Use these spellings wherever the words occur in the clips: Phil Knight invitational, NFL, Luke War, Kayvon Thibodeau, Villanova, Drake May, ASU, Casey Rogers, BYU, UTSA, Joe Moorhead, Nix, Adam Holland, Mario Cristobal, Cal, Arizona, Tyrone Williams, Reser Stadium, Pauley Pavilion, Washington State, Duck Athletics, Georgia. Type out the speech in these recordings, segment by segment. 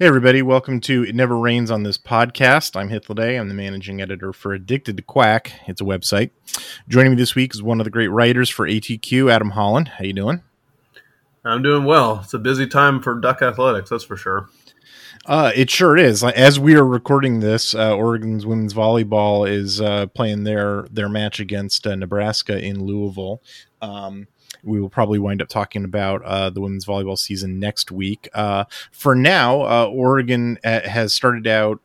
Hey everybody, welcome to It Never Rains on this podcast. I'm Hithloday Day. I'm the managing editor for Addicted to Quack. It's a website. Joining me this week is one of the great writers for ATQ, Adam Holland. How you doing? I'm doing well. It's a busy time for Duck Athletics, that's for sure. It sure is. As we are recording this, Oregon's women's volleyball is playing their match against Nebraska in Louisville. We will probably wind up talking about the women's volleyball season next week. For now, Oregon has started out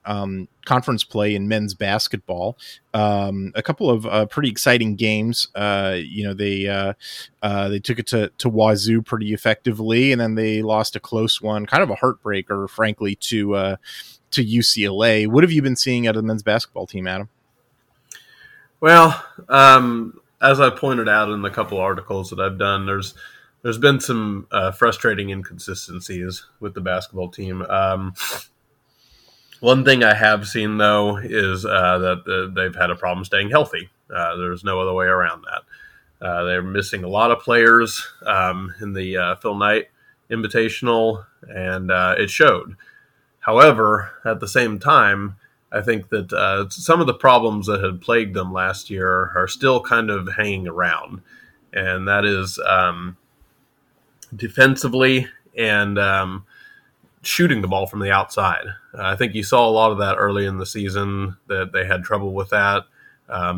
conference play in men's basketball. A couple of pretty exciting games. They took it to Wazzu pretty effectively, and then they lost a close one, kind of a heartbreaker, frankly, to UCLA. What have you been seeing out of the men's basketball team, Adam? Well, as I pointed out in the couple articles that I've done, there's been some frustrating inconsistencies with the basketball team. One thing I have seen, though, is that they've had a problem staying healthy. There's no other way around that. They're missing a lot of players in the Phil Knight invitational, and it showed. However, at the same time, I think that some of the problems that had plagued them last year are still kind of hanging around, and that is defensively and shooting the ball from the outside. I think you saw a lot of that early in the season, that they had trouble with that,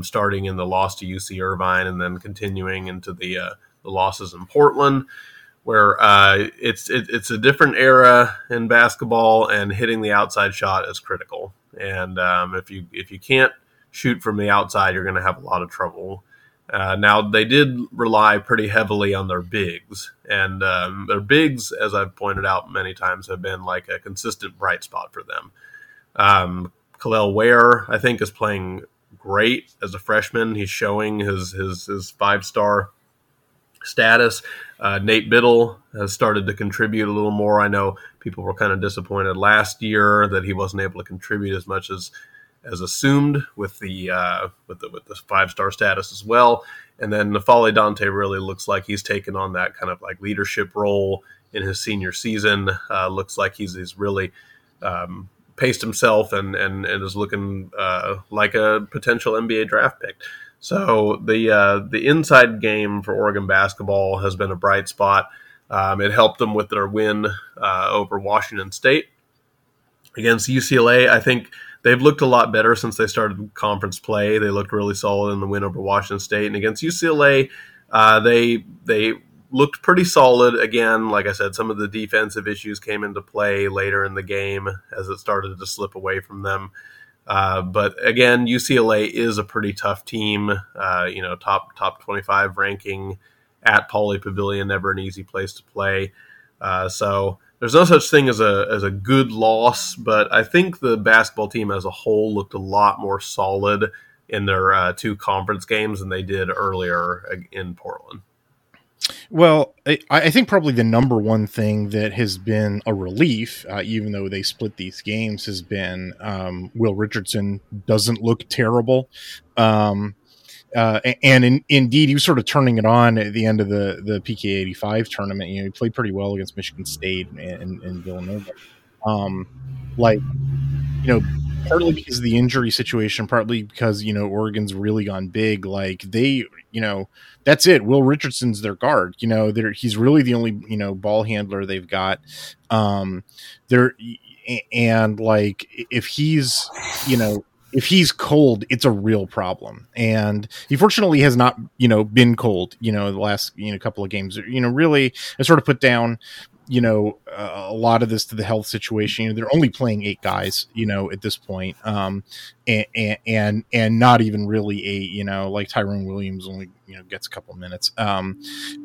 starting in the loss to UC Irvine and then continuing into the losses in Portland, where it's a different era in basketball, and hitting the outside shot is critical. And if you can't shoot from the outside, you're going to have a lot of trouble. Now, they did rely pretty heavily on their bigs. And their bigs, as I've pointed out many times, have been like a consistent bright spot for them. Kalel Ware, I think, is playing great as a freshman. He's showing his five-star status. Nate Biddle has started to contribute a little more. I know people were kind of disappointed last year that he wasn't able to contribute as much as assumed with the five-star status as well. And then Nafali Dante really looks like he's taken on that kind of like leadership role in his senior season. Looks like he's really paced himself and is looking like a potential NBA draft pick. So the inside game for Oregon basketball has been a bright spot. It helped them with their win over Washington State against UCLA. I think they've looked a lot better since they started conference play. They looked really solid in the win over Washington State. And against UCLA, they looked pretty solid. Again, like I said, some of the defensive issues came into play later in the game as it started to slip away from them. But again, UCLA is a pretty tough team, top 25 ranking at Pauley Pavilion, never an easy place to play. So there's no such thing as a good loss, but I think the basketball team as a whole looked a lot more solid in their two conference games than they did earlier in Portland. Well, I think probably the number one thing that has been a relief, even though they split these games, has been Will Richardson doesn't look terrible. And indeed, he was sort of turning it on at the end of the PK85 tournament. You know, he played pretty well against Michigan State and Villanova. Partly because of the injury situation, partly because, you know, Oregon's really gone big. Like they, you know, that's it. Will Richardson's their guard. You know, he's really the only, you know, ball handler they've got. If he's cold, it's a real problem. And he fortunately has not, you know, been cold, you know, the last, you know, couple of games. You know, really, I sort of put down, you know, a lot of this to the health situation. You know, they're only playing 8 guys, you know, at this point. And not even really 8, you know, like Tyrone Williams only, you know, gets a couple minutes.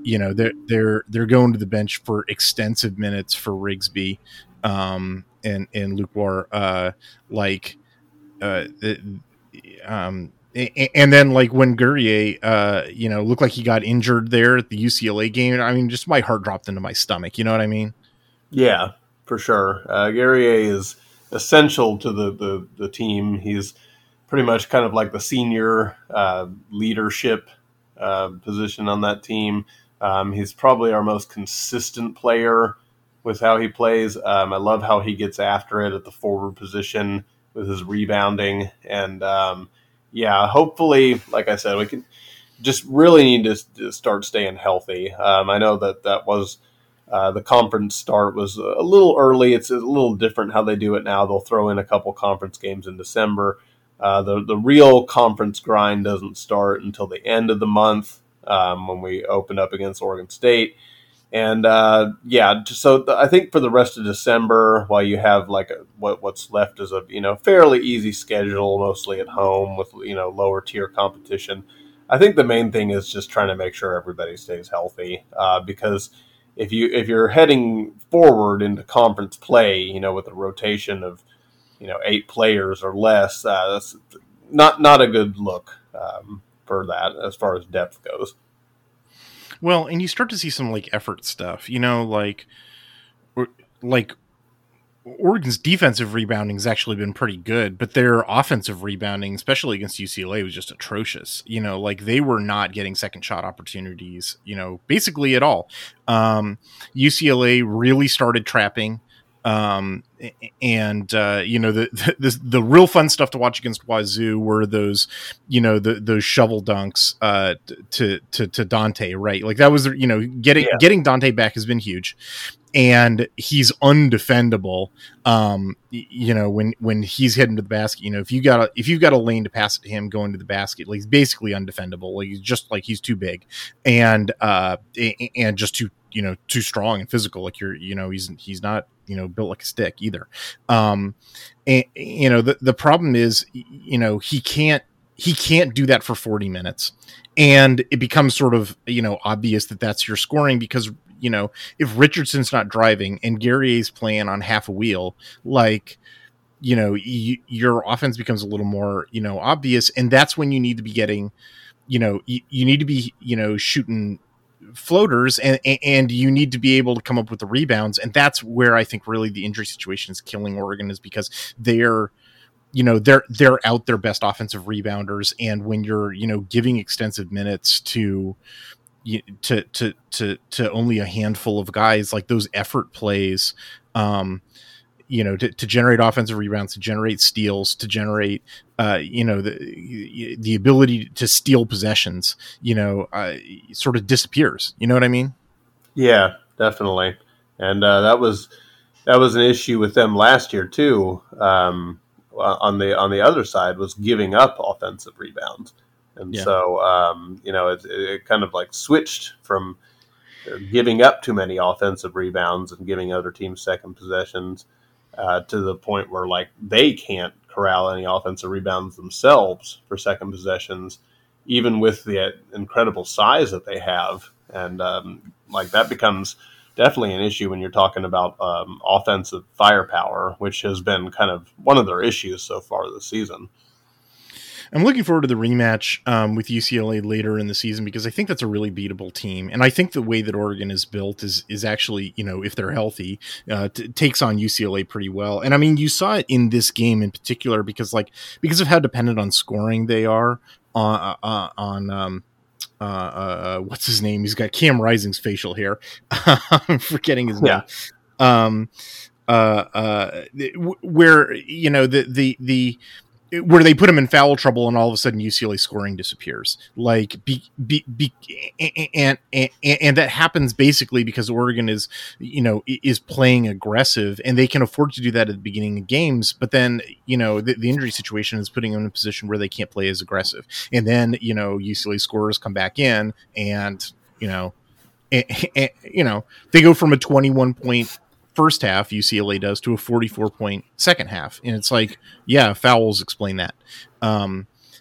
You know, they're going to the bench for extensive minutes for Rigsby, and Luke War, and then when Guerrier, you know, looked like he got injured there at the UCLA game. I mean, just my heart dropped into my stomach. You know what I mean? Yeah, for sure. Guerrier is essential to the team. He's pretty much kind of like the senior leadership position on that team. He's probably our most consistent player with how he plays. I love how he gets after it at the forward position with his rebounding, and hopefully, like I said, we can just really need to start staying healthy. I know that was the conference start was a little early. It's a little different how they do it now. They'll throw in a couple conference games in December. The real conference grind doesn't start until the end of the month, when we open up against Oregon State. And so I think for the rest of December, while you have like what's left is a, you know, fairly easy schedule, mostly at home with, you know, lower tier competition. I think the main thing is just trying to make sure everybody stays healthy, because if you're heading forward into conference play, you know, with a rotation of, you know, 8 players or less, that's not a good look for that as far as depth goes. Well, and you start to see some like effort stuff, you know, like Oregon's defensive rebounding has actually been pretty good, but their offensive rebounding, especially against UCLA, was just atrocious. You know, like they were not getting second shot opportunities, you know, basically at all. UCLA really started trapping. The real fun stuff to watch against Wazzu were those, you know, those shovel dunks, to Dante, right? Like that was, you know, getting Dante back has been huge, and he's undefendable. You know, when he's heading to the basket, you know, if you've got a lane to pass it to him going to the basket, like he's basically undefendable. Like he's just like, he's too big and just too, you know, too strong and physical. Like you're, you know, he's not, you know, built like a stick either. And you know, the problem is, you know, he can't do that for 40 minutes. And it becomes sort of, you know, obvious that that's your scoring because, you know, if Richardson's not driving and Guerrier's playing on half a wheel, like, you know, your offense becomes a little more, you know, obvious. And that's when you need to be getting, you know, you need to be, you know, shooting floaters and you need to be able to come up with the rebounds. And that's where I think really the injury situation is killing Oregon, is because they're out their best offensive rebounders. And when you're, you know, giving extensive minutes to only a handful of guys, like those effort plays, you know, to generate offensive rebounds, to generate steals, to generate, you know, the ability to steal possessions, you know, sort of disappears. You know what I mean? Yeah, definitely. And that was an issue with them last year too. On the other side was giving up offensive rebounds, and so you know, it kind of like switched from giving up too many offensive rebounds and giving other teams second possessions. To the point where like they can't corral any offensive rebounds themselves for second possessions, even with the incredible size that they have. And like that becomes definitely an issue when you're talking about offensive firepower, which has been kind of one of their issues so far this season. I'm looking forward to the rematch with UCLA later in the season, because I think that's a really beatable team. And I think the way that Oregon is built is actually, you know, if they're healthy, takes on UCLA pretty well. And I mean, you saw it in this game in particular, because of how dependent on scoring they are on what's his name? He's got Cam Rising's facial hair. I'm forgetting his name. Where, you know, where they put him in foul trouble, and all of a sudden UCLA scoring disappears, like and that happens basically because Oregon is playing aggressive, and they can afford to do that at the beginning of games. But then, you know, the injury situation is putting them in a position where they can't play as aggressive, and then, you know, UCLA scorers come back in, and they go from a 21 point first half, UCLA does, to a 44 point second half. And it's like, yeah, fouls explain that.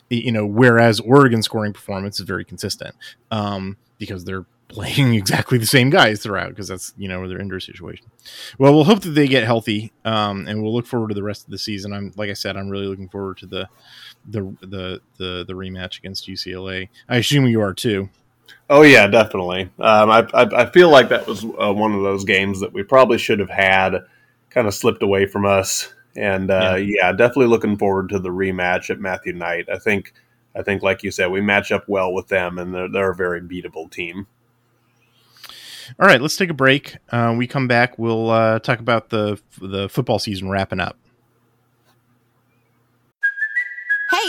Whereas Oregon's scoring performance is very consistent, because they're playing exactly the same guys throughout, because that's, you know, their injury situation. Well, we'll hope that they get healthy, and we'll look forward to the rest of the season. I'm really looking forward to the rematch against UCLA. I assume you are too. Oh yeah, definitely. I feel like that was one of those games that we probably should have had, kind of slipped away from us. And definitely looking forward to the rematch at Matthew Knight. I think like you said, we match up well with them, and they're a very beatable team. All right, let's take a break. We come back, we'll talk about the football season wrapping up. Hey,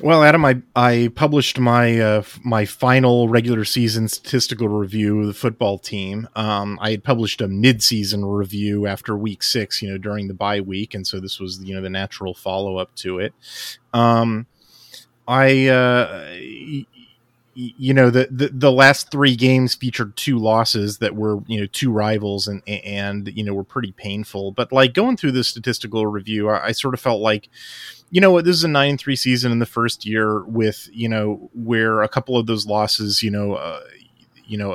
Well, Adam, I published my my final regular season statistical review of the football team. I had published a mid-season review after week 6, you know, during the bye week, and so this was, you know, the natural follow-up to it. The last 3 games featured 2 losses that were, you know, 2 rivals, and you know, were pretty painful. But like, going through this statistical review, I sort of felt like, you know what, this is a 9-3 season in the first year, with, you know, where a couple of those losses, a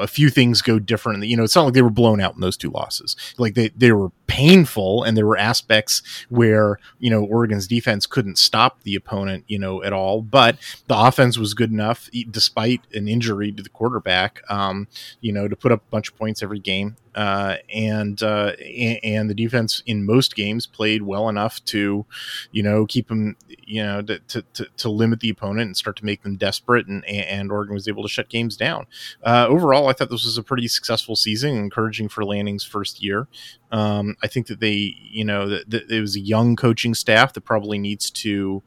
few things go differently. You know, it's not like they were blown out in those 2 losses. Like they were painful, and there were aspects where, you know, Oregon's defense couldn't stop the opponent, you know, at all. But the offense was good enough, despite an injury to the quarterback, you know, to put up a bunch of points every game. And the defense in most games played well enough to, you know, keep them, you know, to limit the opponent and start to make them desperate. And Oregon was able to shut games down. Overall, I thought this was a pretty successful season, encouraging for Lanning's first year. I think that they, you know, that it was a young coaching staff that probably needs to,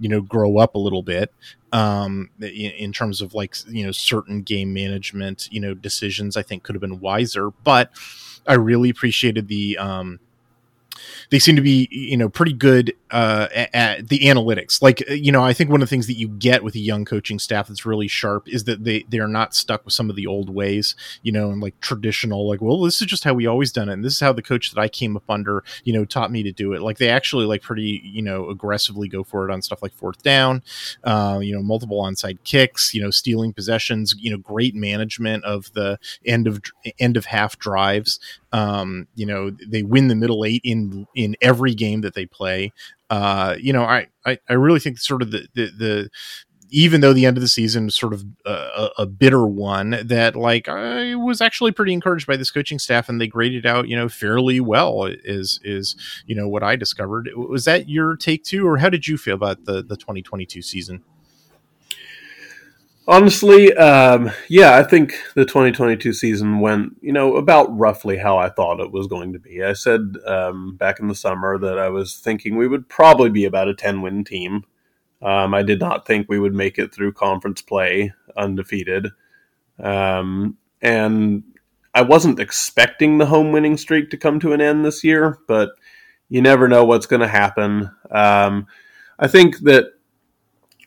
you know, grow up a little bit, in terms of, like, you know, certain game management, you know, decisions I think could have been wiser. But I really appreciated the, they seem to be, you know, pretty good at the analytics. Like, you know, I think one of the things that you get with a young coaching staff that's really sharp is that they're not stuck with some of the old ways, you know, and like traditional, like, well, this is just how we always done it, and this is how the coach that I came up under, you know, taught me to do it. Like, they actually, like, pretty, you know, aggressively go for it on stuff like fourth down, you know, multiple onside kicks, you know, stealing possessions, you know, great management of the end of half drives. You know, they win the middle 8 in every game that they play. You know, I really think sort of the even though the end of the season was sort of a bitter one, that, like, I was actually pretty encouraged by this coaching staff, and they graded out, you know, fairly well is, you know, what I discovered. Was that your take too, or how did you feel about the 2022 season? Honestly, I think the 2022 season went, you know, about roughly how I thought it was going to be. I said back in the summer that I was thinking we would probably be about a 10-win team. I did not think we would make it through conference play undefeated. And I wasn't expecting the home winning streak to come to an end this year, but you never know what's going to happen. I think that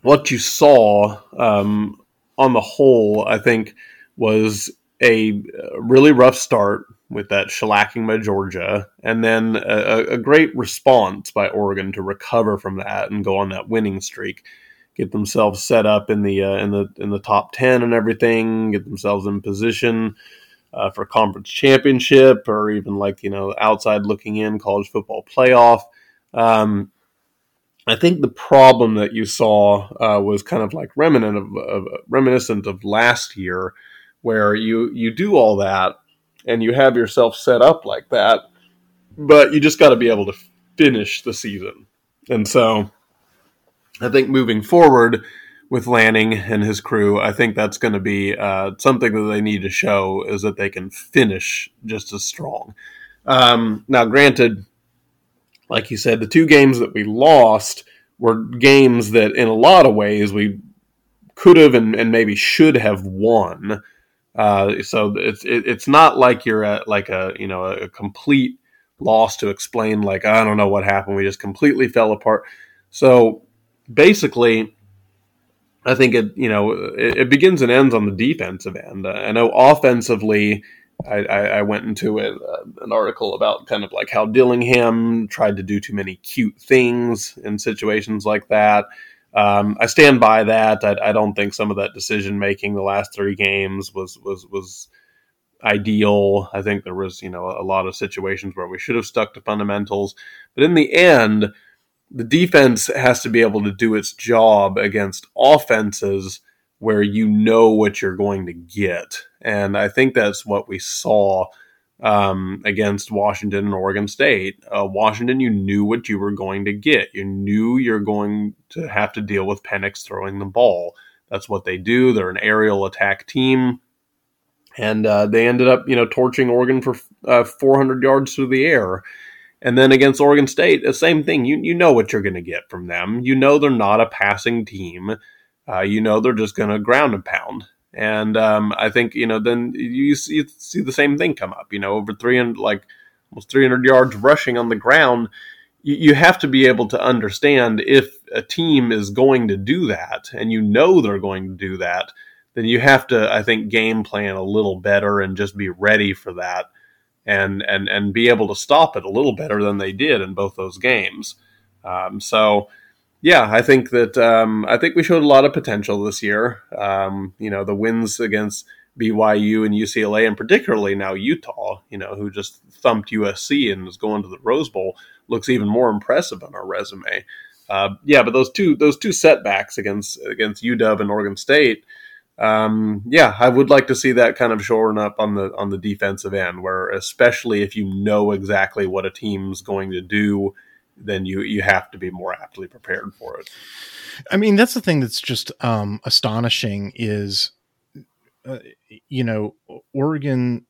what you saw on the whole, I think, was a really rough start with that shellacking by Georgia, and then a great response by Oregon to recover from that and go on that winning streak, get themselves set up in the top 10 and everything, get themselves in position for conference championship or even outside looking in college football playoff. I think the problem that you saw was kind of like reminiscent of last year, where you do all that and you have yourself set up like that, but you just got to be able to finish the season. And so I think moving forward with Lanning and his crew, I think that's going to be something that they need to show, is that they can finish just as strong. Now, granted, like you said, the two games that we lost were games that in a lot of ways we could have and maybe should have won. So it's not like you're at a complete loss to explain, like, I don't know what happened, we just completely fell apart. So basically, I think it begins and ends on the defensive end. I know offensively, I went into an article about kind of like how Dillingham tried to do too many cute things in situations like that. I stand by that. I don't think some of that decision making the last three games was ideal. I think there was a lot of situations where we should have stuck to fundamentals, but in the end, the defense has to be able to do its job against offenses where you know what you're going to get. And I think that's what we saw against Washington and Oregon State. Washington, you knew what you were going to get. You knew you're going to have to deal with Penix throwing the ball. That's what they do. They're an aerial attack team. And they ended up torching Oregon for 400 yards through the air. And then against Oregon State, the same thing. You know what you're going to get from them. You know they're not a passing team. They're just going to ground and pound. And I think, then you see the same thing come up, over 300, like almost 300 yards rushing on the ground. You have to be able to understand if a team is going to do that, and they're going to do that, then you have to, I think, game plan a little better and just be ready for that and be able to stop it a little better than they did in both those games. Yeah, I think that we showed a lot of potential this year. The wins against BYU and UCLA, and particularly now Utah, who just thumped USC and was going to the Rose Bowl, looks even more impressive on our resume. But those two setbacks against UW and Oregon State, I would like to see that kind of shoring up on the defensive end, where especially if you know exactly what a team's going to do, then you have to be more aptly prepared for it. I mean, that's the thing that's just astonishing is, Oregon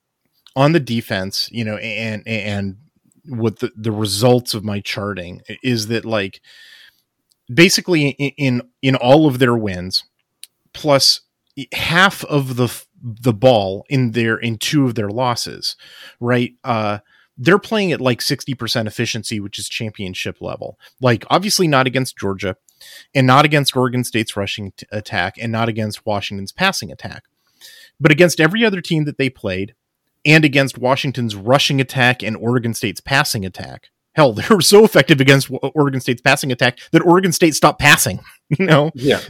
on the defense, and what the results of my charting is that, like, basically in all of their wins, plus half of the ball in two of their losses, right? They're playing at like 60% efficiency, which is championship level. Like, obviously not against Georgia, and not against Oregon State's rushing attack, and not against Washington's passing attack, but against every other team that they played, and against Washington's rushing attack and Oregon State's passing attack. Hell, they were so effective against Oregon State's passing attack that Oregon State stopped passing, Yeah.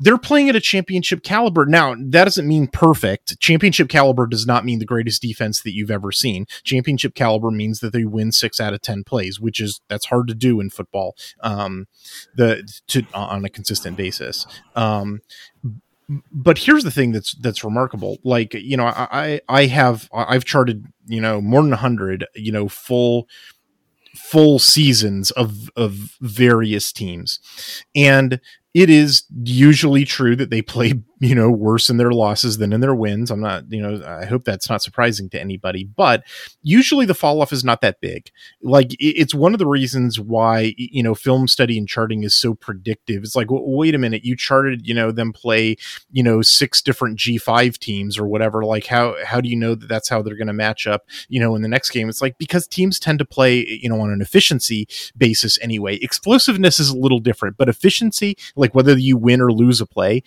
They're playing at a championship caliber. Now, that doesn't mean perfect. Championship caliber does not mean the greatest defense that you've ever seen. Championship caliber means that they win 6 out of 10 plays, which is hard to do in football on a consistent basis. But here's the thing that's remarkable. Like, I've charted, more than 100, full seasons of various teams. And it is usually true that they play, you know, worse in their losses than in their wins. I'm not, you know, I hope that's not surprising to anybody, but usually the fall off is not that big. Like, it's one of the reasons why, you know, film study and charting is so predictive. It's like, well, wait a minute, you charted, you know, them play, you know, six different G5 teams or whatever. Like, how do you know that that's how they're going to match up, you know, in the next game? It's like, because teams tend to play, you know, on an efficiency basis anyway. Explosiveness is a little different, but efficiency, like whether you win or lose a play,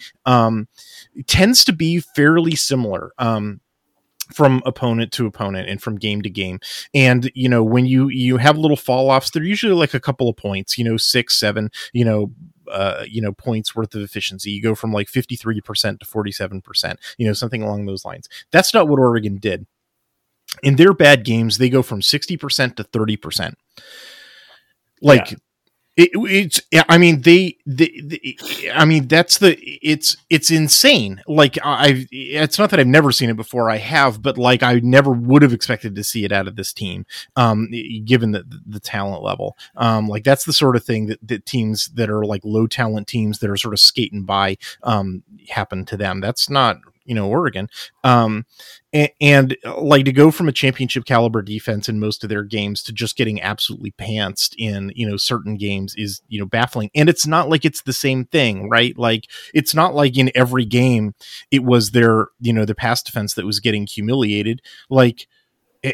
tends to be fairly similar from opponent to opponent and from game to game. And, you know, when you have little fall offs, they're usually like a couple of points, you know, 6, 7, you know, points worth of efficiency. You go from like 53% to 47%, you know, something along those lines. That's not what Oregon did. In their bad games, they go from 60% to 30%. Like, yeah. It's insane. Like, it's not that I've never seen it before. I have, but like, I never would have expected to see it out of this team, given the talent level. Like, that's the sort of thing that teams that are like low talent teams that are sort of skating by, happen to them. That's not, you know, Oregon. And like, to go from a championship caliber defense in most of their games to just getting absolutely pantsed in, you know, certain games is, you know, baffling. And it's not like it's the same thing, right? Like, it's not like in every game it was their, you know, the pass defense that was getting humiliated. Like,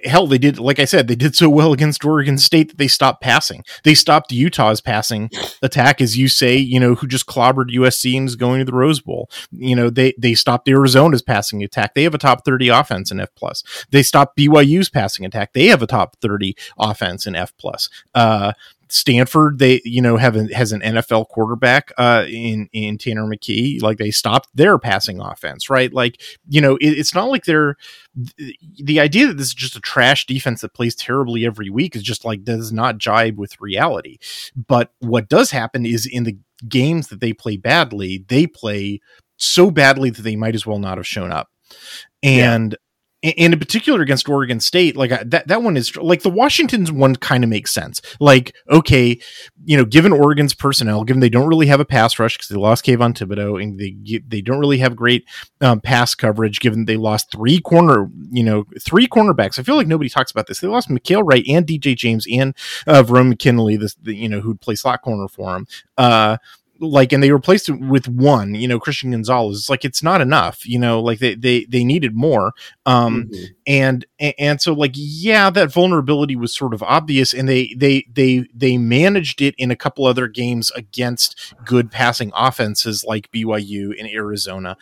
hell, they did, like I said, they did so well against Oregon State that they stopped passing. They stopped Utah's passing attack, as you say, you know, who just clobbered USC and is going to the Rose Bowl. You know, they stopped Arizona's passing attack. They have a top 30 offense in F+. They stopped BYU's passing attack. They have a top 30 offense in F+. Stanford, they, you know, has an NFL quarterback in Tanner McKee. Like, they stopped their passing offense, right? Like, you know, it's not like they're the idea that this is just a trash defense that plays terribly every week is just like, does not jibe with reality. But what does happen is, in the games that they play badly, they play so badly that they might as well not have shown up. And yeah. And in particular against Oregon State, like that one is like, the Washington's one kind of makes sense. Like, okay, you know, given Oregon's personnel, given they don't really have a pass rush because they lost Kayvon Thibodeau, and they don't really have great pass coverage, given they lost three cornerbacks. I feel like nobody talks about this. They lost Mikael Wright and DJ James and Verone McKinley, you know, who'd play slot corner for him. Like, and they replaced it with one, you know, Christian Gonzalez. It's like, it's not enough, you know, like they needed more. Mm-hmm. And so, like, yeah, that vulnerability was sort of obvious, and they managed it in a couple other games against good passing offenses like BYU and Arizona.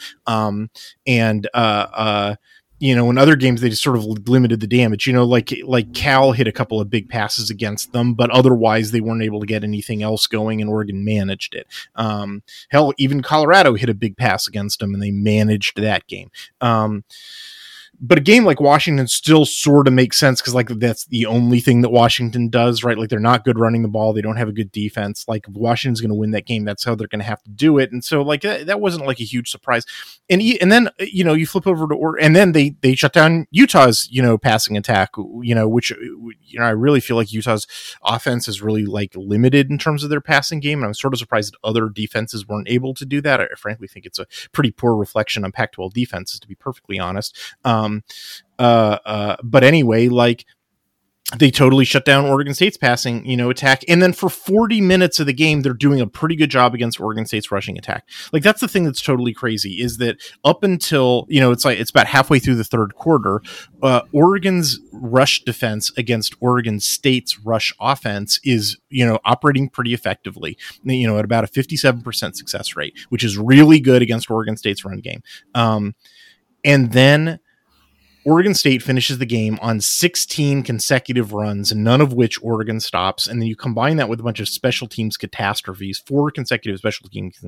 You know, in other games, they just sort of limited the damage, you know, like Cal hit a couple of big passes against them, but otherwise they weren't able to get anything else going, and Oregon managed it. Hell, even Colorado hit a big pass against them, and they managed that game. But a game like Washington still sort of makes sense, because like, that's the only thing that Washington does, right? Like, they're not good running the ball. They don't have a good defense. Like, Washington's going to win that game. That's how they're going to have to do it. And so, like, that wasn't like a huge surprise. And then, you know, you flip over to Oregon, and then they shut down Utah's, you know, passing attack, you know, which, you know, I really feel like Utah's offense is really like limited in terms of their passing game. And I'm sort of surprised that other defenses weren't able to do that. I frankly think it's a pretty poor reflection on Pac-12 defenses, to be perfectly honest. But anyway, like, they totally shut down Oregon State's passing, you know, attack. And then for 40 minutes of the game, they're doing a pretty good job against Oregon State's rushing attack. Like, that's the thing that's totally crazy, is that up until, you know, it's about halfway through the third quarter, Oregon's rush defense against Oregon State's rush offense is, you know, operating pretty effectively, you know, at about a 57% success rate, which is really good against Oregon State's run game. And then Oregon State finishes the game on 16 consecutive runs, none of which Oregon stops. And then you combine that with a bunch of special teams catastrophes, 4 consecutive special teams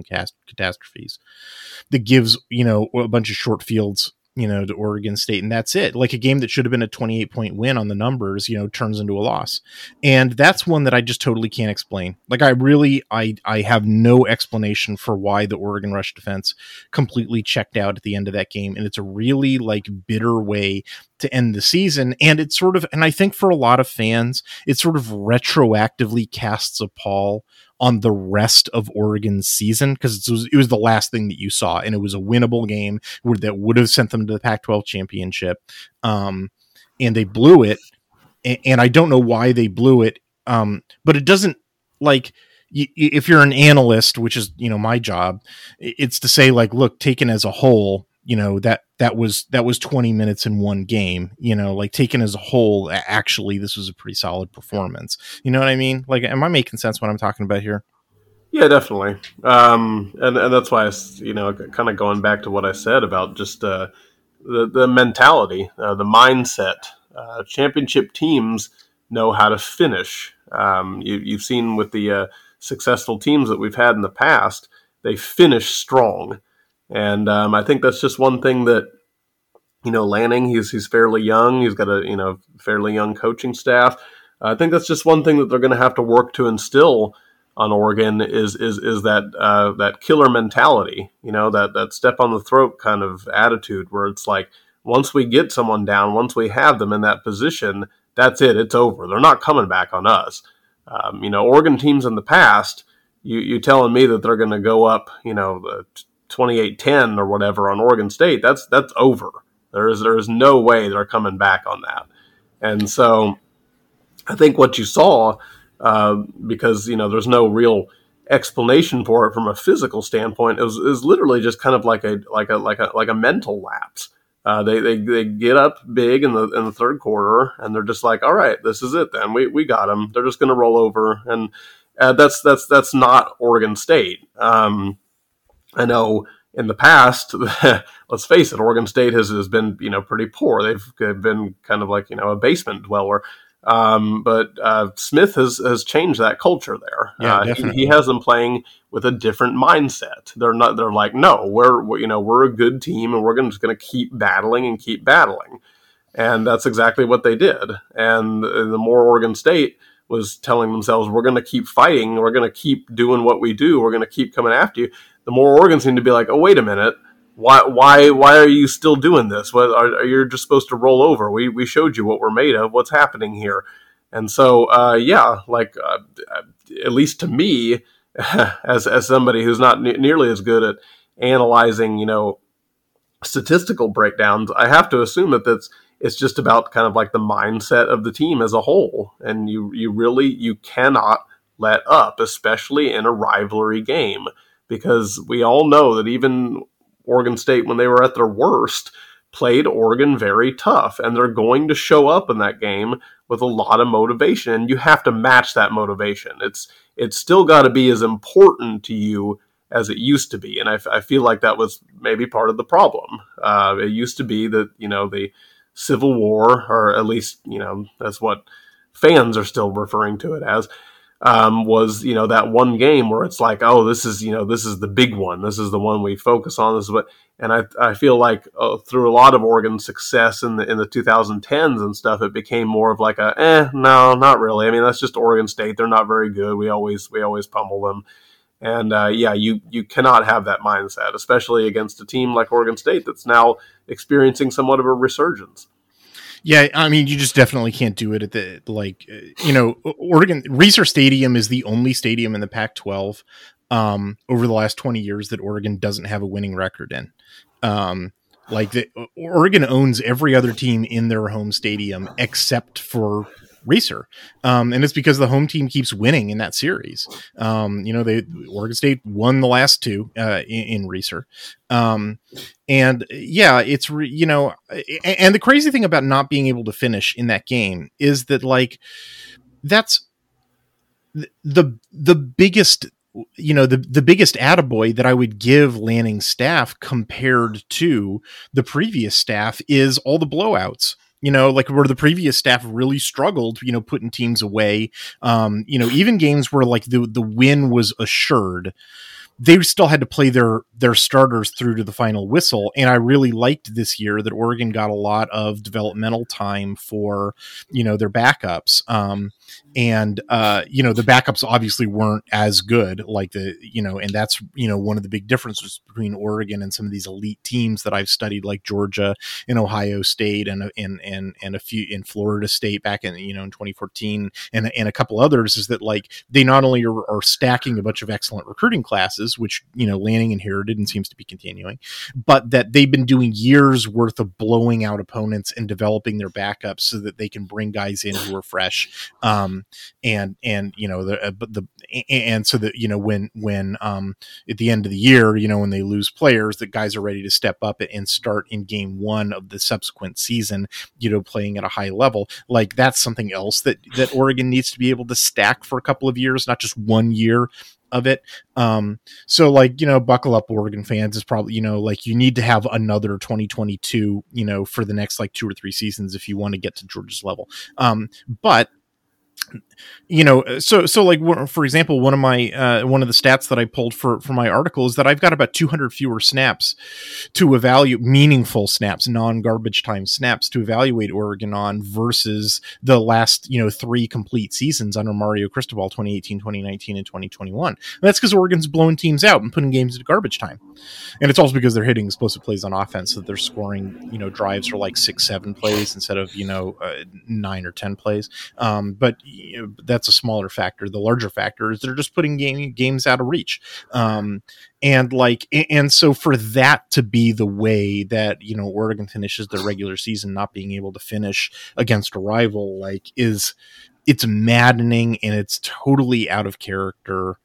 catastrophes, that gives, you know, a bunch of short fields, you know, to Oregon State. And that's it. Like, a game that should have been a 28-point win on the numbers, you know, turns into a loss. And that's one that I just totally can't explain. Like, I have no explanation for why the Oregon rush defense completely checked out at the end of that game. And it's a really, like, bitter way to end the season. And it's sort of, and I think for a lot of fans, it sort of retroactively casts a pall on the rest of Oregon's season, because it was the last thing that you saw, and it was a winnable game that would have sent them to the Pac-12 championship. And they blew it, and I don't know why they blew it. But it doesn't, like, if you're an analyst, which is, you know, my job, it's to say, like, look, taken as a whole, you know, that was 20 minutes in one game, you know, like, taken as a whole, actually, this was a pretty solid performance. You know what I mean? Like, am I making sense what I'm talking about here? Yeah, definitely. And that's why, you know, kind of going back to what I said about just the mentality, the mindset. Championship teams know how to finish. You've seen with the successful teams that we've had in the past, they finish strong. And I think that's just one thing that, you know, Lanning, he's fairly young. He's got a, you know, fairly young coaching staff. I think that's just one thing that they're going to have to work to instill on Oregon is that that killer mentality, you know, that step on the throat kind of attitude where it's like, once we get someone down, once we have them in that position, that's it. It's over. They're not coming back on us. You know, Oregon teams in the past, you telling me that they're going to go up, you know, 28-10 or whatever on Oregon State, that's over. There is no way they're coming back on that. And so I think what you saw, because, you know, there's no real explanation for it from a physical standpoint, it was literally just kind of like a mental lapse. They get up big in the third quarter, and they're just like, all right, this is it. Then we got them. They're just going to roll over, and that's not Oregon State. I know in the past, let's face it, Oregon State has been, you know, pretty poor. They've been kind of like, you know, a basement dweller. But Smith has changed that culture there. Yeah, he has them playing with a different mindset. They're like, no, we're a good team, and we're just going to keep battling. And that's exactly what they did. And the more Oregon State was telling themselves, we're going to keep fighting. We're going to keep doing what we do. We're going to keep coming after you. The more Oregon seemed to be like, oh, wait a minute. Why are you still doing this? What are you just supposed to roll over? We showed you what we're made of. What's happening here? And so, at least to me, as somebody who's not nearly as good at analyzing, you know, statistical breakdowns, I have to assume that it's just about kind of like the mindset of the team as a whole. And you really cannot let up, especially in a rivalry game, because we all know that even Oregon State, when they were at their worst, played Oregon very tough, and they're going to show up in that game with a lot of motivation, and you have to match that motivation. It's still got to be as important to you as it used to be, and I feel like that was maybe part of the problem. It used to be that, you know, the Civil War, or at least, you know, that's what fans are still referring to it as, was, you know, that one game where it's like, oh, this is, you know, this is the big one. This is the one we focus on. This is what, and I feel like through a lot of Oregon's success in the 2010s and stuff, it became more of like a, no, not really. I mean, that's just Oregon State. They're not very good. We always pummel them. And you cannot have that mindset, especially against a team like Oregon State that's now experiencing somewhat of a resurgence. Yeah, I mean, you just definitely can't do it at the, like, you know, Oregon Reser Stadium is the only stadium in the Pac-12 over the last 20 years that Oregon doesn't have a winning record in. Oregon owns every other team in their home stadium except for Reser, and it's because the home team keeps winning in that series. You know, Oregon State won the last two in Reser, and yeah, it's you know, and the crazy thing about not being able to finish in that game is that, like, that's the biggest, you know, the biggest attaboy that I would give Lanning's staff compared to the previous staff is all the blowouts. You know, like, where the previous staff really struggled, you know, putting teams away, you know, even games where, like, the win was assured, they still had to play their starters through to the final whistle. And I really liked this year that Oregon got a lot of developmental time for, you know, their backups. The backups obviously weren't as good, like the, you know, and that's, you know, one of the big differences between Oregon and some of these elite teams that I've studied, like Georgia and Ohio State and a few in Florida State back in, you know, in 2014 and a couple others, is that like they not only are stacking a bunch of excellent recruiting classes, which, you know, Lanning inherited and seems to be continuing, but that they've been doing years worth of blowing out opponents and developing their backups so that they can bring guys in who are fresh. So that when at the end of the year, you know, when they lose players, that guys are ready to step up and start in game one of the subsequent season, you know, playing at a high level. Like that's something else that Oregon needs to be able to stack for a couple of years, not just 1 year of it. So like, you know, buckle up Oregon fans, is probably, you know, like you need to have another 2022, you know, for the next like 2 or 3 seasons if you want to get to Georgia's level. But you know, so like, for example, one of the stats that I pulled for my article is that I've got about 200 fewer snaps to evaluate, meaningful snaps, non-garbage time snaps to evaluate Oregon on versus the last, you know, 3 complete seasons under Mario Cristobal, 2018, 2019, and 2021. And that's because Oregon's blowing teams out and putting games into garbage time. And it's also because they're hitting explosive plays on offense, so that they're scoring, you know, drives for like 6-7 plays instead of, you know, 9 or 10 plays. But that's a smaller factor. The larger factor is they're just putting games out of reach. So for that to be the way that, you know, Oregon finishes their regular season, not being able to finish against a rival, like it's maddening and it's totally out of character.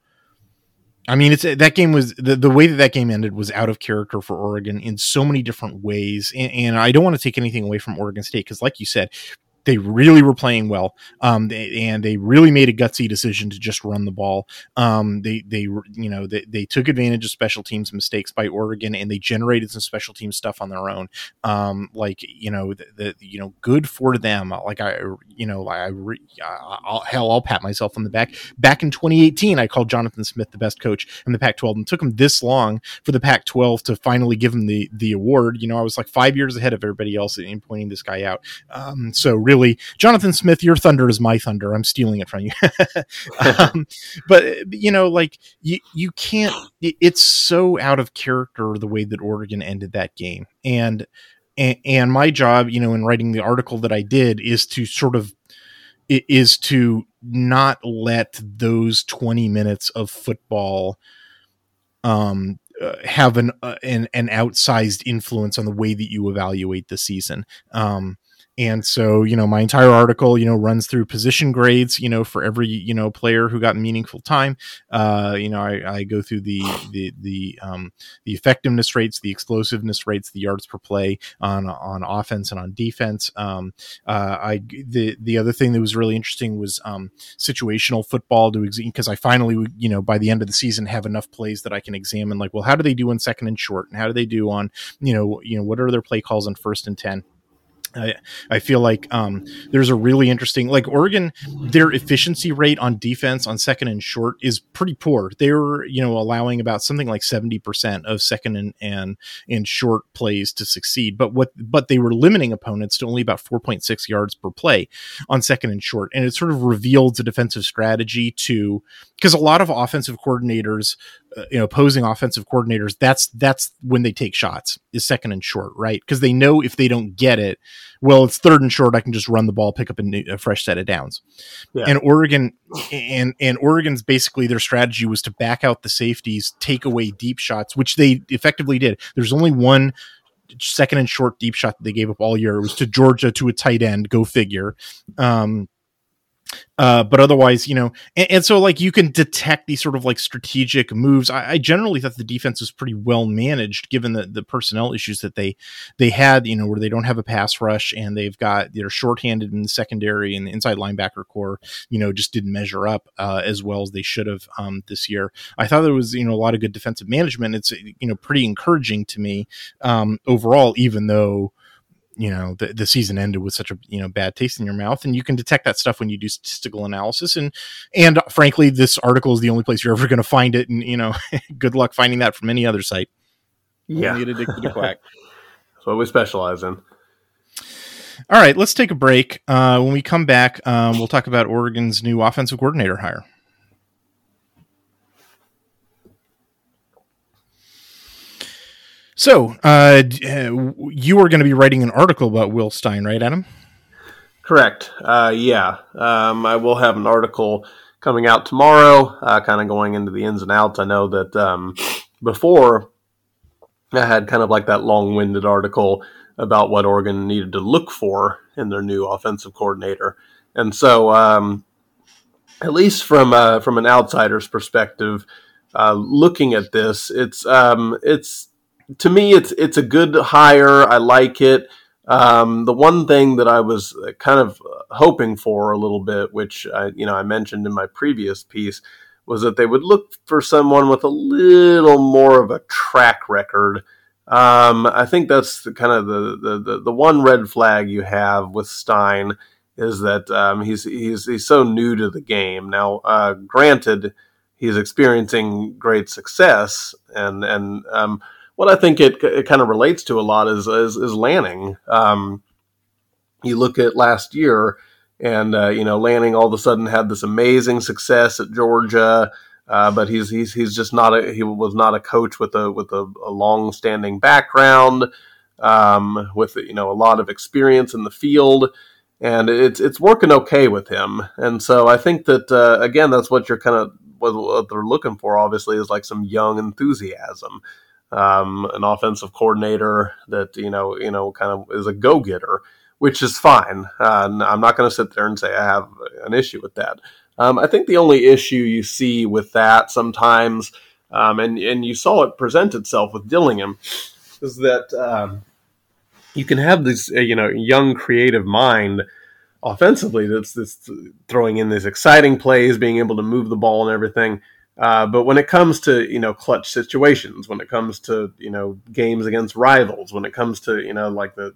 I mean, the way that game ended was out of character for Oregon in so many different ways. And I don't want to take anything away from Oregon State, 'cause like you said, they really were playing well, and they really made a gutsy decision to just run the ball. They took advantage of special teams mistakes by Oregon, and they generated some special team stuff on their own. Good for them. I'll pat myself on the back. Back in 2018, I called Jonathan Smith the best coach in the Pac-12, and it took him this long for the Pac-12 to finally give him the award. You know, I was like 5 years ahead of everybody else in pointing this guy out. So really, Jonathan Smith, your thunder is my thunder. I'm stealing it from you. But you know, like you can't, it's so out of character the way that Oregon ended that game. And my job, you know, in writing the article that I did is to not let those 20 minutes of football, have an outsized influence on the way that you evaluate the season. And so, you know, my entire article, you know, runs through position grades, you know, for every, you know, player who got meaningful time. I go through the effectiveness rates, the explosiveness rates, the yards per play on offense and on defense. The other thing that was really interesting was situational football, because I finally, you know, by the end of the season, have enough plays that I can examine, like, well, how do they do on second and short, and how do they do on, you know, what are their play calls on first and 10? I feel like there's a really interesting, like, Oregon, their efficiency rate on defense on second and short is pretty poor. They were, you know, allowing about something like 70% of second and short plays to succeed. But they were limiting opponents to only about 4.6 yards per play on second and short. And it sort of revealed the defensive strategy because a lot of offensive coordinators, opposing offensive coordinators, that's when they take shots, is second and short, right? Because they know if they don't get it, well, it's third and short, I can just run the ball, pick up a fresh set of downs. Yeah. And Oregon and Oregon's, basically their strategy was to back out the safeties, take away deep shots, which they effectively did. There's only one second and short deep shot that they gave up all year. It was to Georgia, to a tight end, go figure. But otherwise, you know, and so like you can detect these sort of like strategic moves. I generally thought the defense was pretty well managed, given the personnel issues that they had, you know, where they don't have a pass rush and they're shorthanded in the secondary, and the inside linebacker core, you know, just didn't measure up as well as they should have this year. I thought there was, you know, a lot of good defensive management. It's, you know, pretty encouraging to me overall, even though, you know, the season ended with such a, you know, bad taste in your mouth. And you can detect that stuff when you do statistical analysis. And frankly, this article is the only place you're ever going to find it. And, you know, good luck finding that from any other site. Yeah. Only at Addicted to Quack. That's what we specialize in. All right, let's take a break. When we come back, we'll talk about Oregon's new offensive coordinator hire. So you are going to be writing an article about Will Stein, right, Adam? Correct. I will have an article coming out tomorrow, kind of going into the ins and outs. I know that before I had kind of like that long-winded article about what Oregon needed to look for in their new offensive coordinator. And so at least from an outsider's perspective, looking at this, it's to me, it's a good hire. I like it. The one thing that I was kind of hoping for a little bit, which I mentioned in my previous piece, was that they would look for someone with a little more of a track record. I think that's the one red flag you have with Stein is that he's so new to the game. Now, granted, he's experiencing great success, and what I think it kind of relates to a lot is Lanning. You look at last year, and Lanning all of a sudden had this amazing success at Georgia, but he's just he was not a coach with a long-standing background, with a lot of experience in the field, and it's working okay with him. And so I think that again, that's what they're looking for. Obviously, is like some young enthusiasm. An offensive coordinator that kind of is a go-getter, which is fine. I'm not going to sit there and say I have an issue with that. I think the only issue you see with that sometimes, and you saw it present itself with Dillingham, is that you can have this young creative mind offensively that's throwing in these exciting plays, being able to move the ball and everything. But when it comes to, clutch situations, when it comes to, games against rivals, when it comes to, like the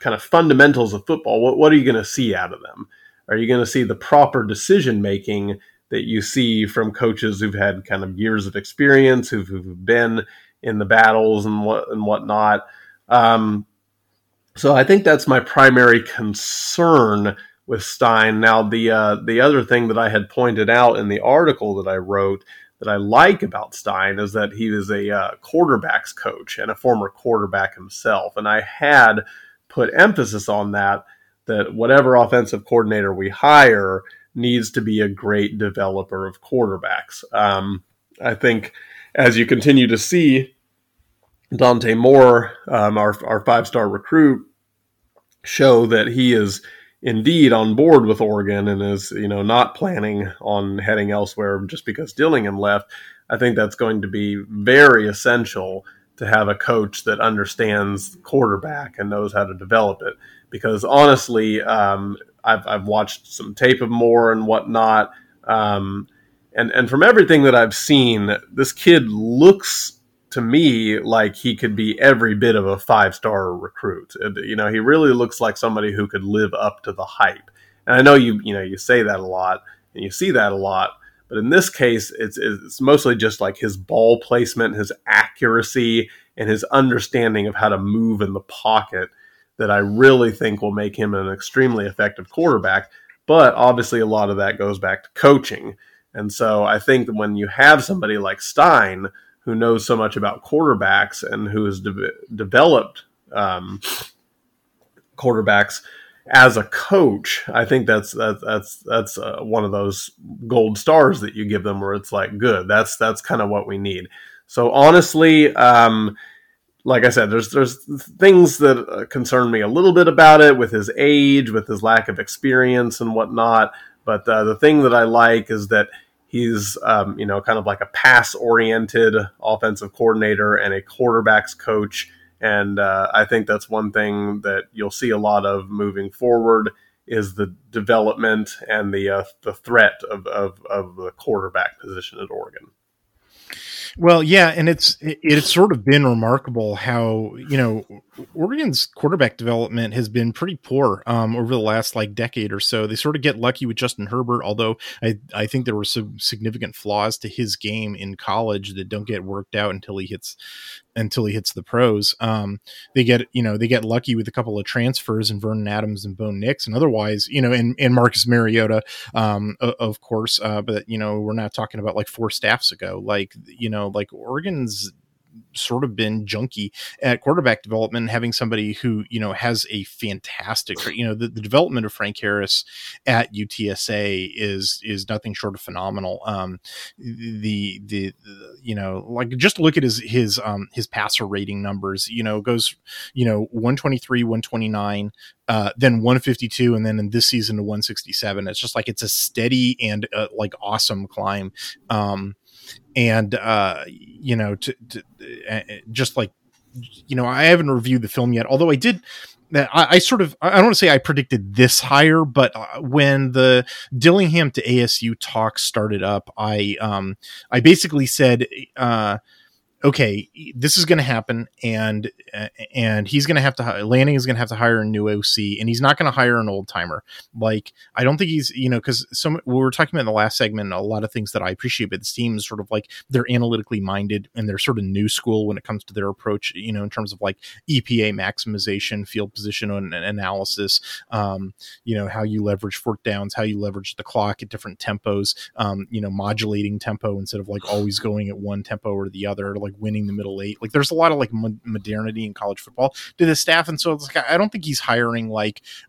kind of fundamentals of football, what are you going to see out of them? Are you going to see the proper decision making that you see from coaches who've had kind of years of experience, who've been in the battles and whatnot? So I think that's my primary concern with Stein. Now, the other thing that I had pointed out in the article that I wrote that I like about Stein is that he is a quarterback's coach and a former quarterback himself. And I had put emphasis on that whatever offensive coordinator we hire needs to be a great developer of quarterbacks. I think as you continue to see Dante Moore, our five-star recruit, show that he is indeed on board with Oregon and is, not planning on heading elsewhere just because Dillingham left, I think that's going to be very essential to have a coach that understands quarterback and knows how to develop it. Because honestly, I've watched some tape of Moore and whatnot. And from everything that I've seen, this kid looks to me like he could be every bit of a five-star recruit. He really looks like somebody who could live up to the hype. And I know you say that a lot and you see that a lot, but in this case, it's mostly just like his ball placement, his accuracy, and his understanding of how to move in the pocket that I really think will make him an extremely effective quarterback. But obviously a lot of that goes back to coaching. And so I think that when you have somebody like Stein, who knows so much about quarterbacks and who has developed quarterbacks as a coach, I think that's one of those gold stars that you give them, where it's like, good, that's kind of what we need. So honestly, like I said, there's things that concern me a little bit about it, with his age, with his lack of experience and whatnot. But the thing that I like is that he's, kind of like a pass-oriented offensive coordinator and a quarterback's coach. And I think that's one thing that you'll see a lot of moving forward, is the development and the threat of the quarterback position at Oregon. Well, yeah, and it's sort of been remarkable how, you know, Oregon's quarterback development has been pretty poor over the last decade or so. They sort of get lucky with Justin Herbert, although I think there were some significant flaws to his game in college that don't get worked out until he hits the pros. They get lucky with a couple of transfers in Vernon Adams and Bo Nix, and otherwise, you know, and Marcus Mariota, of course. But you know, we're not talking about four staffs ago. Oregon's sort of been junky at quarterback development, having somebody who, you know, has a fantastic, you know, the development of Frank Harris at UTSA is nothing short of phenomenal. Just look at his passer rating numbers, you know, goes, you know, 123, 129, then 152, and then in this season to 167. It's just it's a steady and awesome climb. I haven't reviewed the film yet, although I did. I don't want to say I predicted this higher, but when the Dillingham to ASU talk started up, I basically said, okay, this is going to happen, and he's going to have to, Lanning is going to have to hire a new OC, and he's not going to hire an old timer. I don't think he's, you know, because we were talking about in the last segment, a lot of things that I appreciate, but this team is sort of they're analytically minded, and they're sort of new school when it comes to their approach, you know, in terms of EPA maximization, field position and analysis, you know, how you leverage fourth downs, how you leverage the clock at different tempos, you know, modulating tempo instead of always going at one tempo or the other, or winning the middle eight. There's a lot of modernity in college football to the staff, and so it's I don't think he's hiring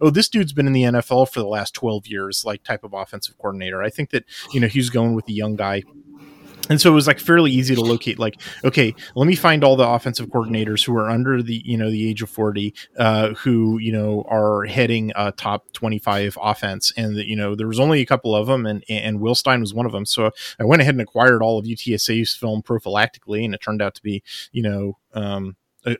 oh, this dude's been in the NFL for the last 12 years type of offensive coordinator. I think that, you know, he's going with the young guy. And so it was fairly easy to locate, okay, let me find all the offensive coordinators who are under the, you know, the age of 40, who, you know, are heading a top 25 offense. And, you know, there was only a couple of them, and Will Stein was one of them. So I went ahead and acquired all of UTSA's film prophylactically, and it turned out to be, you know,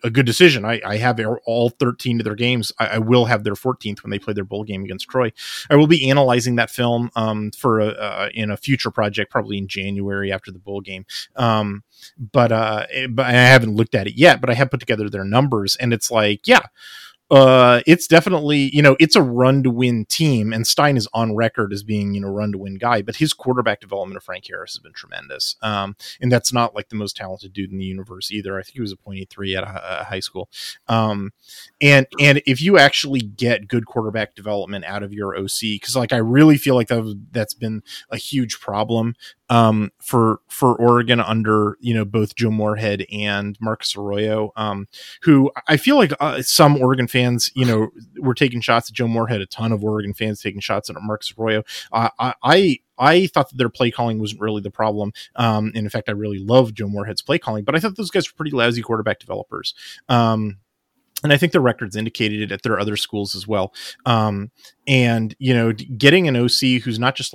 a good decision. I have all 13 of their games. I will have their 14th when they play their bowl game against Troy. I will be analyzing that film for in a future project, probably in January after the bowl game. But I haven't looked at it yet, but I have put together their numbers, and it's it's definitely, you know, it's a run to win team, and Stein is on record as being, you know, run to win guy, but his quarterback development of Frank Harris has been tremendous. And that's not the most talented dude in the universe either. I think he was a .83 at a high school. And if you actually get good quarterback development out of your OC, cause I really feel that's been a huge problem for Oregon under, you know, both Joe Moorhead and Marcus Arroyo, who I feel some Oregon fans, you know, were taking shots at Joe Moorhead, a ton of Oregon fans taking shots at Marcus Arroyo. I thought that their play calling wasn't really the problem. And in fact, I really loved Joe Moorhead's play calling, but I thought those guys were pretty lousy quarterback developers. And I think the records indicated it at their other schools as well. And, you know, getting an OC who's not just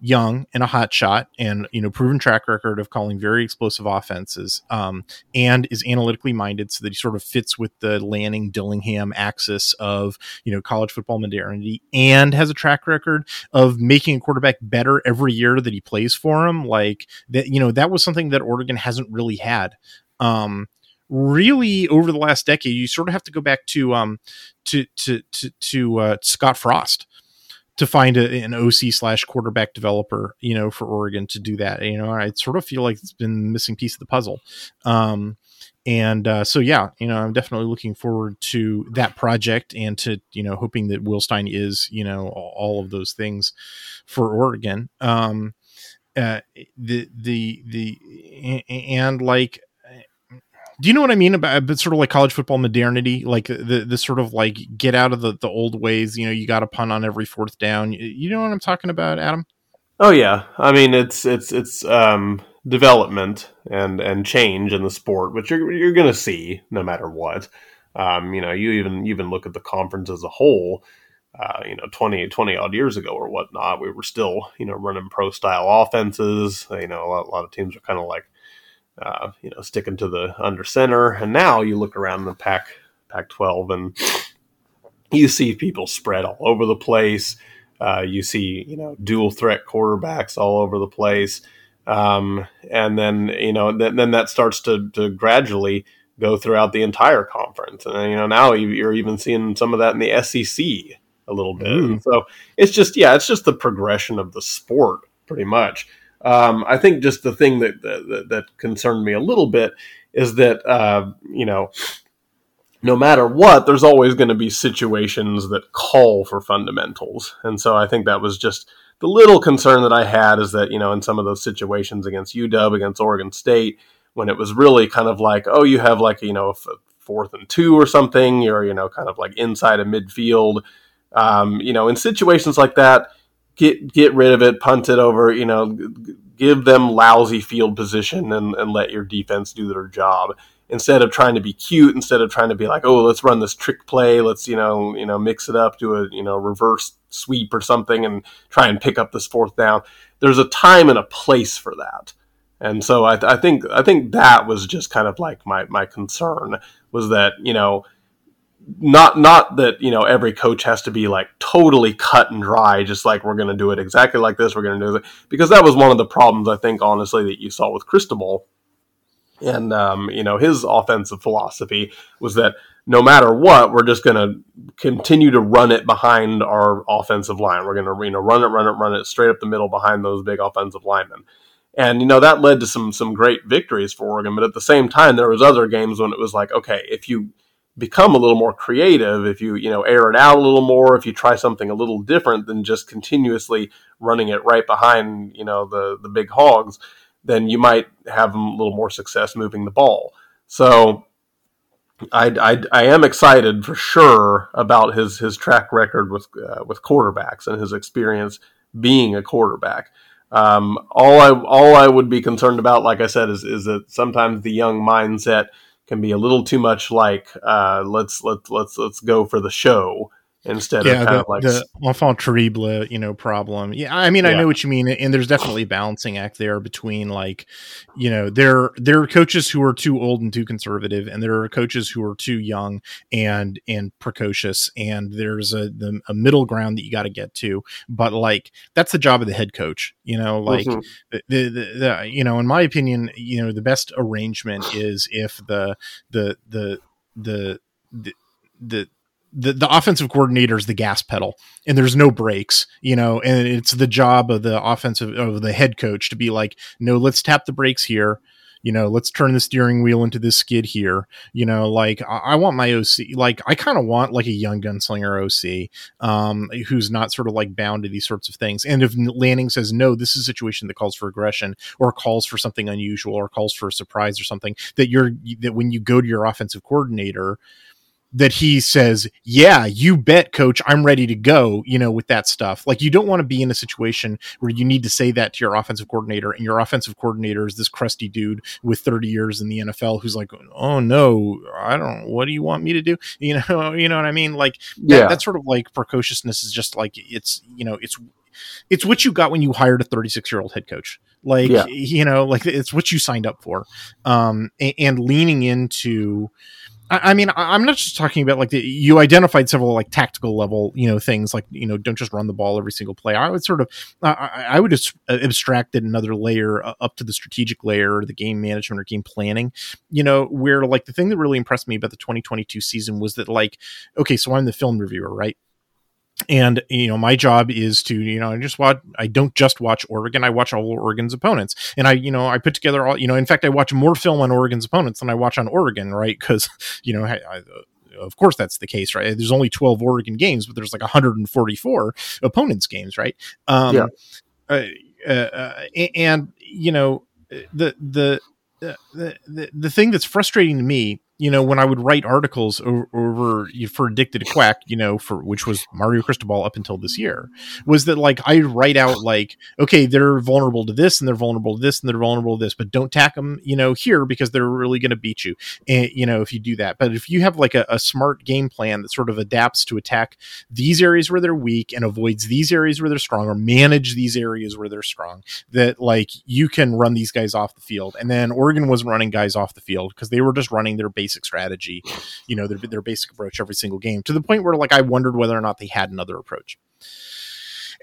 young and a hot shot and, you know, proven track record of calling very explosive offenses, and is analytically minded so that he sort of fits with the Lanning Dillingham axis of, you know, college football modernity, and has a track record of making a quarterback better every year that he plays for him. That, you know, that was something that Oregon hasn't really had. Really, over the last decade, you sort of have to go back to Scott Frost to find an OC / quarterback developer, you know, for Oregon to do that. You know, I sort of feel it's been the missing piece of the puzzle. So, yeah, you know, I'm definitely looking forward to that project, and to, you know, hoping that Will Stein is, you know, all of those things for Oregon. Do you know what I mean about sort of college football modernity, the sort of get out of the old ways? You know, you got to punt on every fourth down. You know what I'm talking about, Adam? Oh yeah, I mean it's development and change in the sport, which you're going to see no matter what. You know, you even look at the conference as a whole. You know, 20 odd years ago or whatnot, we were still, you know, running pro style offenses. You know, a lot of teams are kind of you know, sticking to the under center. And now you look around the Pac-12 and you see people spread all over the place. You see, you know, dual threat quarterbacks all over the place. And then, you know, then that starts to gradually go throughout the entire conference. And, you know, now you're even seeing some of that in the SEC a little bit. Mm. So it's just, yeah, it's just the progression of the sport pretty much. I think just the thing that concerned me a little bit is that, you know, no matter what, there's always going to be situations that call for fundamentals. And so I think that was just the little concern that I had, is that, you know, in some of those situations against UW, against Oregon State, when it was really kind of like, oh, you have like, you know, 4th and 2 or something, you're, you know, kind of like inside of midfield, you know, in situations like that, get rid of it, punt it over, you know, give them lousy field position and let your defense do their job, instead of trying to be cute, instead of trying to be like, oh, let's run this trick play, let's, you know, mix it up, do a, you know, reverse sweep or something and try and pick up this 4th down. There's a time and a place for that. And so I think that was just kind of like my concern, was that, you know, not that, you know, every coach has to be like totally cut and dry, just like we're going to do it exactly like this, we're going to do it, because that was one of the problems, I think, honestly, that you saw with Cristobal. And, you know, his offensive philosophy was that no matter what, we're just going to continue to run it behind our offensive line. We're going to, you know, run it straight up the middle behind those big offensive linemen. And, you know, that led to some great victories for Oregon. But at the same time, there was other games when it was like, okay, if you become a little more creative, if you, you know, air it out a little more, if you try something a little different than just continuously running it right behind, you know, the big hogs, then you might have a little more success moving the ball. So I am excited for sure about his track record with quarterbacks and his experience being a quarterback. All I would be concerned about, like I said, is that sometimes the young mindset can be a little too much like, let's go for the show instead of kind of like the enfant terrible, you know, problem. Yeah. I mean, yeah. I know what you mean. And there's definitely a balancing act there between, like, you know, there are coaches who are too old and too conservative, and there are coaches who are too young and precocious. And there's a middle ground that you got to get to, but like, that's the job of the head coach, you know, like mm-hmm. the you know, in my opinion, you know, the best arrangement is if the offensive coordinator is the gas pedal and there's no brakes, you know, and it's the job of the head coach to be like, no, let's tap the brakes here. You know, let's turn the steering wheel into this skid here. You know, like I want my OC, like I kind of want like a young gunslinger OC who's not sort of like bound to these sorts of things. And if Lanning says, no, this is a situation that calls for aggression or calls for something unusual or calls for a surprise or something, that when you go to your offensive coordinator, that he says, yeah, you bet, coach, I'm ready to go, you know, with that stuff. Like, you don't want to be in a situation where you need to say that to your offensive coordinator, and your offensive coordinator is this crusty dude with 30 years in the NFL who's like, oh no, what do you want me to do? You know what I mean? Like that sort of like precociousness is just like, it's, you know, it's what you got when you hired a 36-year-old head coach. Like, you know, like it's what you signed up for. And leaning into, I mean, I'm not just talking about like you identified several like tactical level, you know, things like, you know, don't just run the ball every single play. I would sort of, I would just abstract it another layer up to the strategic layer, the game management or game planning, you know, where like the thing that really impressed me about the 2022 season was that, like, okay, so I'm the film reviewer, right? And, you know, my job is to, you know, I don't just watch Oregon. I watch all Oregon's opponents. And I, you know, I put together all, you know, in fact, I watch more film on Oregon's opponents than I watch on Oregon, right? Because, you know, I of course that's the case, right? There's only 12 Oregon games, but there's like 144 opponents games, right? And, you know, the thing that's frustrating to me, you know, when I would write articles over for Addicted to Quack, you know, which was Mario Cristobal up until this year, was that like I write out like, okay, they're vulnerable to this and they're vulnerable to this and they're vulnerable to this, but don't tack them, you know, here because they're really going to beat you. And, you know, if you do that, but if you have like a smart game plan that sort of adapts to attack these areas where they're weak and avoids these areas where they're strong, or manage these areas where they're strong, that like you can run these guys off the field. And then Oregon wasn't running guys off the field because they were just running their basic strategy, you know, their basic approach every single game, to the point where like I wondered whether or not they had another approach.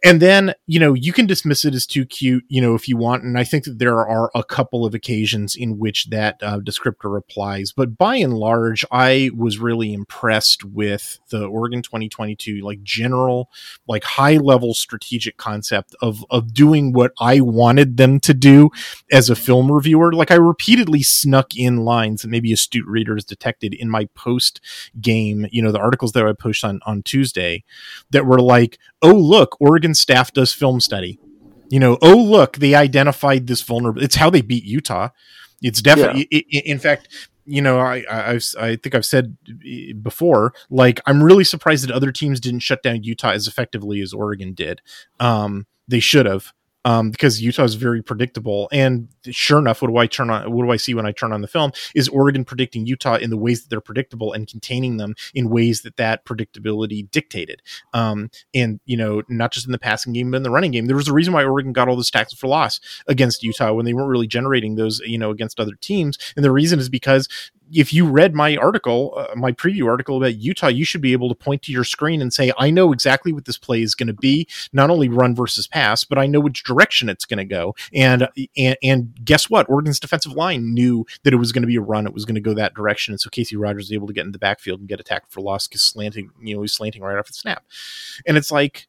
And then, you know, you can dismiss it as too cute, you know, if you want. And I think that there are a couple of occasions in which that descriptor applies. But by and large, I was really impressed with the Oregon 2022, like general, like high level strategic concept of doing what I wanted them to do as a film reviewer. Like I repeatedly snuck in lines that maybe astute readers detected in my post game, you know, the articles that I posted on Tuesday that were like, oh, look, Oregon staff does film study, you know, oh, look, they identified this vulnerability. It's how they beat Utah. It's definitely, in fact, you know, I think I've said before, like, I'm really surprised that other teams didn't shut down Utah as effectively as Oregon did. They should have. Because Utah is very predictable, and sure enough, what do I see when I turn on the film is Oregon predicting Utah in the ways that they're predictable and containing them in ways that that predictability dictated. And you know, not just in the passing game, but in the running game, there was a reason why Oregon got all those tackles for loss against Utah when they weren't really generating those, you know, against other teams. And the reason is because if you read my article, my preview article about Utah, you should be able to point to your screen and say, I know exactly what this play is going to be, not only run versus pass, but I know which direction it's going to go. And guess what? Oregon's defensive line knew that it was going to be a run. It was going to go that direction. And so Casey Rogers was able to get in the backfield and get attacked for loss because he's slanting right off the snap. And it's like,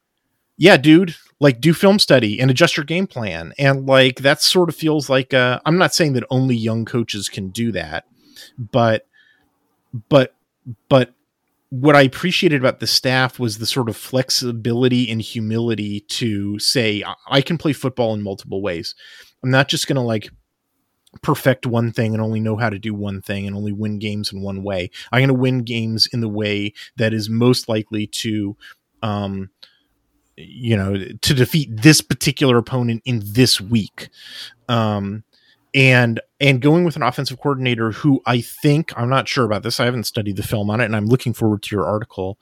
yeah, dude, like do film study and adjust your game plan. And like, that sort of feels like I'm not saying that only young coaches can do that. But what I appreciated about the staff was the sort of flexibility and humility to say, I can play football in multiple ways. I'm not just going to like perfect one thing and only know how to do one thing and only win games in one way. I'm going to win games in the way that is most likely to, you know, to defeat this particular opponent in this week. And going with an offensive coordinator who I think, I'm not sure about this, I haven't studied the film on it, and I'm looking forward to your article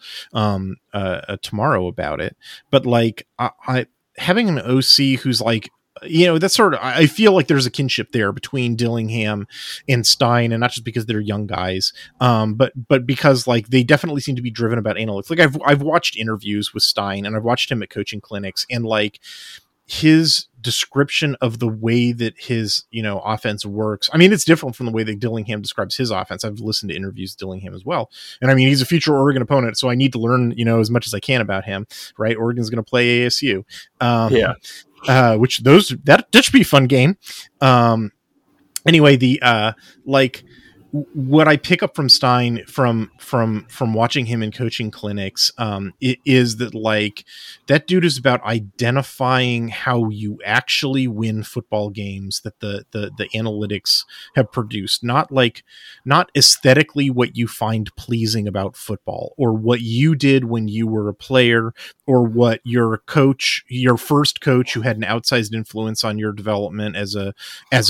tomorrow about it. But like I having an OC who's like, you know, that's sort of, I feel like there's a kinship there between Dillingham and Stein, and not just because they're young guys, but because like they definitely seem to be driven about analytics. Like I've watched interviews with Stein, and I've watched him at coaching clinics, and like his description of the way that his, you know, offense works. I mean, it's different from the way that Dillingham describes his offense. I've listened to interviews with Dillingham as well. And I mean, he's a future Oregon opponent, so I need to learn, you know, as much as I can about him, right? Oregon's going to play ASU. Which that should be a fun game. Anyway, what I pick up from Stein from watching him in coaching clinics is that like that dude is about identifying how you actually win football games that the analytics have produced, not aesthetically what you find pleasing about football or what you did when you were a player or what your coach, your first coach who had an outsized influence on your development as a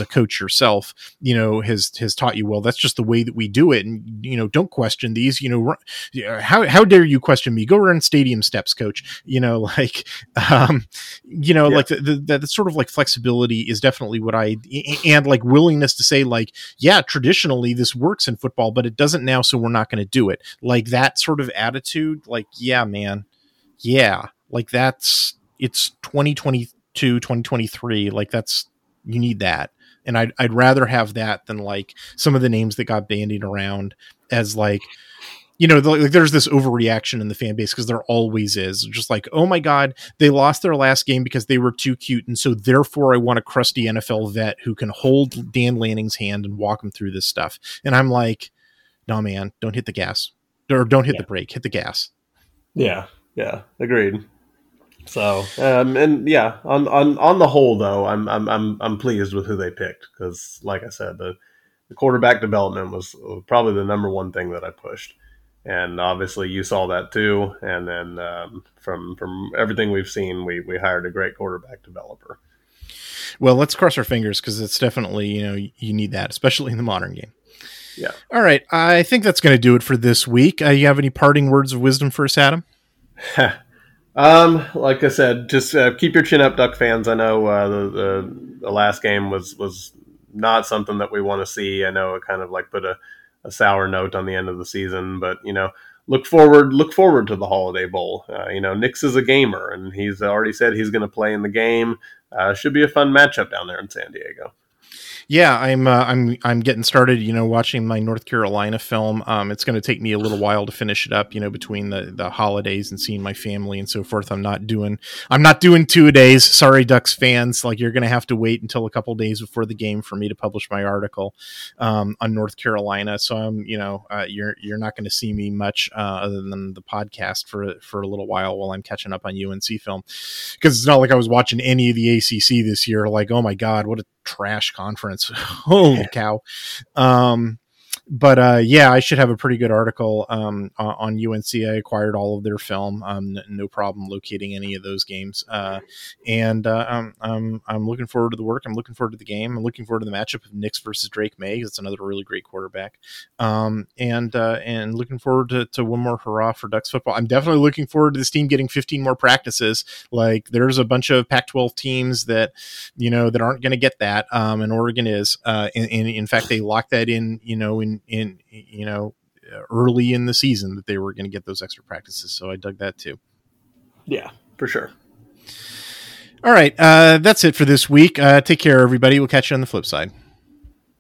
coach yourself, you know, has taught you. Well, that's just the way that we do it, and you know, don't question these. You know, how dare you question me? Go run stadium steps, coach. You know, like, like the sort of like flexibility is definitely what I and like willingness to say like, yeah, traditionally this works in football, but it doesn't now, so we're not going to do it. Like that sort of attitude, like, yeah, man, yeah, like that's it's 2022, 2023, like that's you need that. And I'd rather have that than like some of the names that got bandied around as like, you know, like there's this overreaction in the fan base because there always is just like, oh my God, they lost their last game because they were too cute. And so therefore I want a crusty NFL vet who can hold Dan Lanning's hand and walk him through this stuff. And I'm like, no, man, don't hit the gas or don't hit the brake, hit the gas. Yeah. Yeah. Agreed. So, on the whole though, I'm pleased with who they picked. Cause like I said, the quarterback development was probably the number one thing that I pushed. And obviously you saw that too. And then, from everything we've seen, we hired a great quarterback developer. Well, let's cross our fingers. Cause it's definitely, you know, you need that, especially in the modern game. Yeah. All right. I think that's going to do it for this week. You have any parting words of wisdom for us, Adam? Like I said, just keep your chin up, Duck fans. I know the last game was not something that we want to see. I know it kind of like put a sour note on the end of the season, but you know, look forward to the Holiday Bowl. Nix is a gamer, and he's already said he's going to play in the game. Should be a fun matchup down there in San Diego. Yeah, I'm getting started, watching my North Carolina film. It's going to take me a little while to finish it up, between the holidays and seeing my family and so forth. I'm not doing 2 days. Sorry, Ducks fans. Like, you're going to have to wait until a couple days before the game for me to publish my article on North Carolina. So I'm, you're not going to see me much other than the podcast for a little while I'm catching up on UNC film, because it's not like I was watching any of the ACC this year. Like, oh my God, what a trash conference. Holy cow. But I should have a pretty good article on UNC. I acquired all of their film. No problem locating any of those games. I'm looking forward to the work. I'm looking forward to the game. I'm looking forward to the matchup of Nix versus Drake May. That's another really great quarterback. And looking forward to one more hurrah for Ducks football. I'm definitely looking forward to this team getting 15 more practices. Like, there's a bunch of Pac-12 teams that, that aren't going to get that. And Oregon is, and in fact, they locked that in, in early in the season that they were going to get those extra practices. So I dug that too. Yeah, for sure. All right. That's it for this week. Take care, everybody. We'll catch you on the flip side.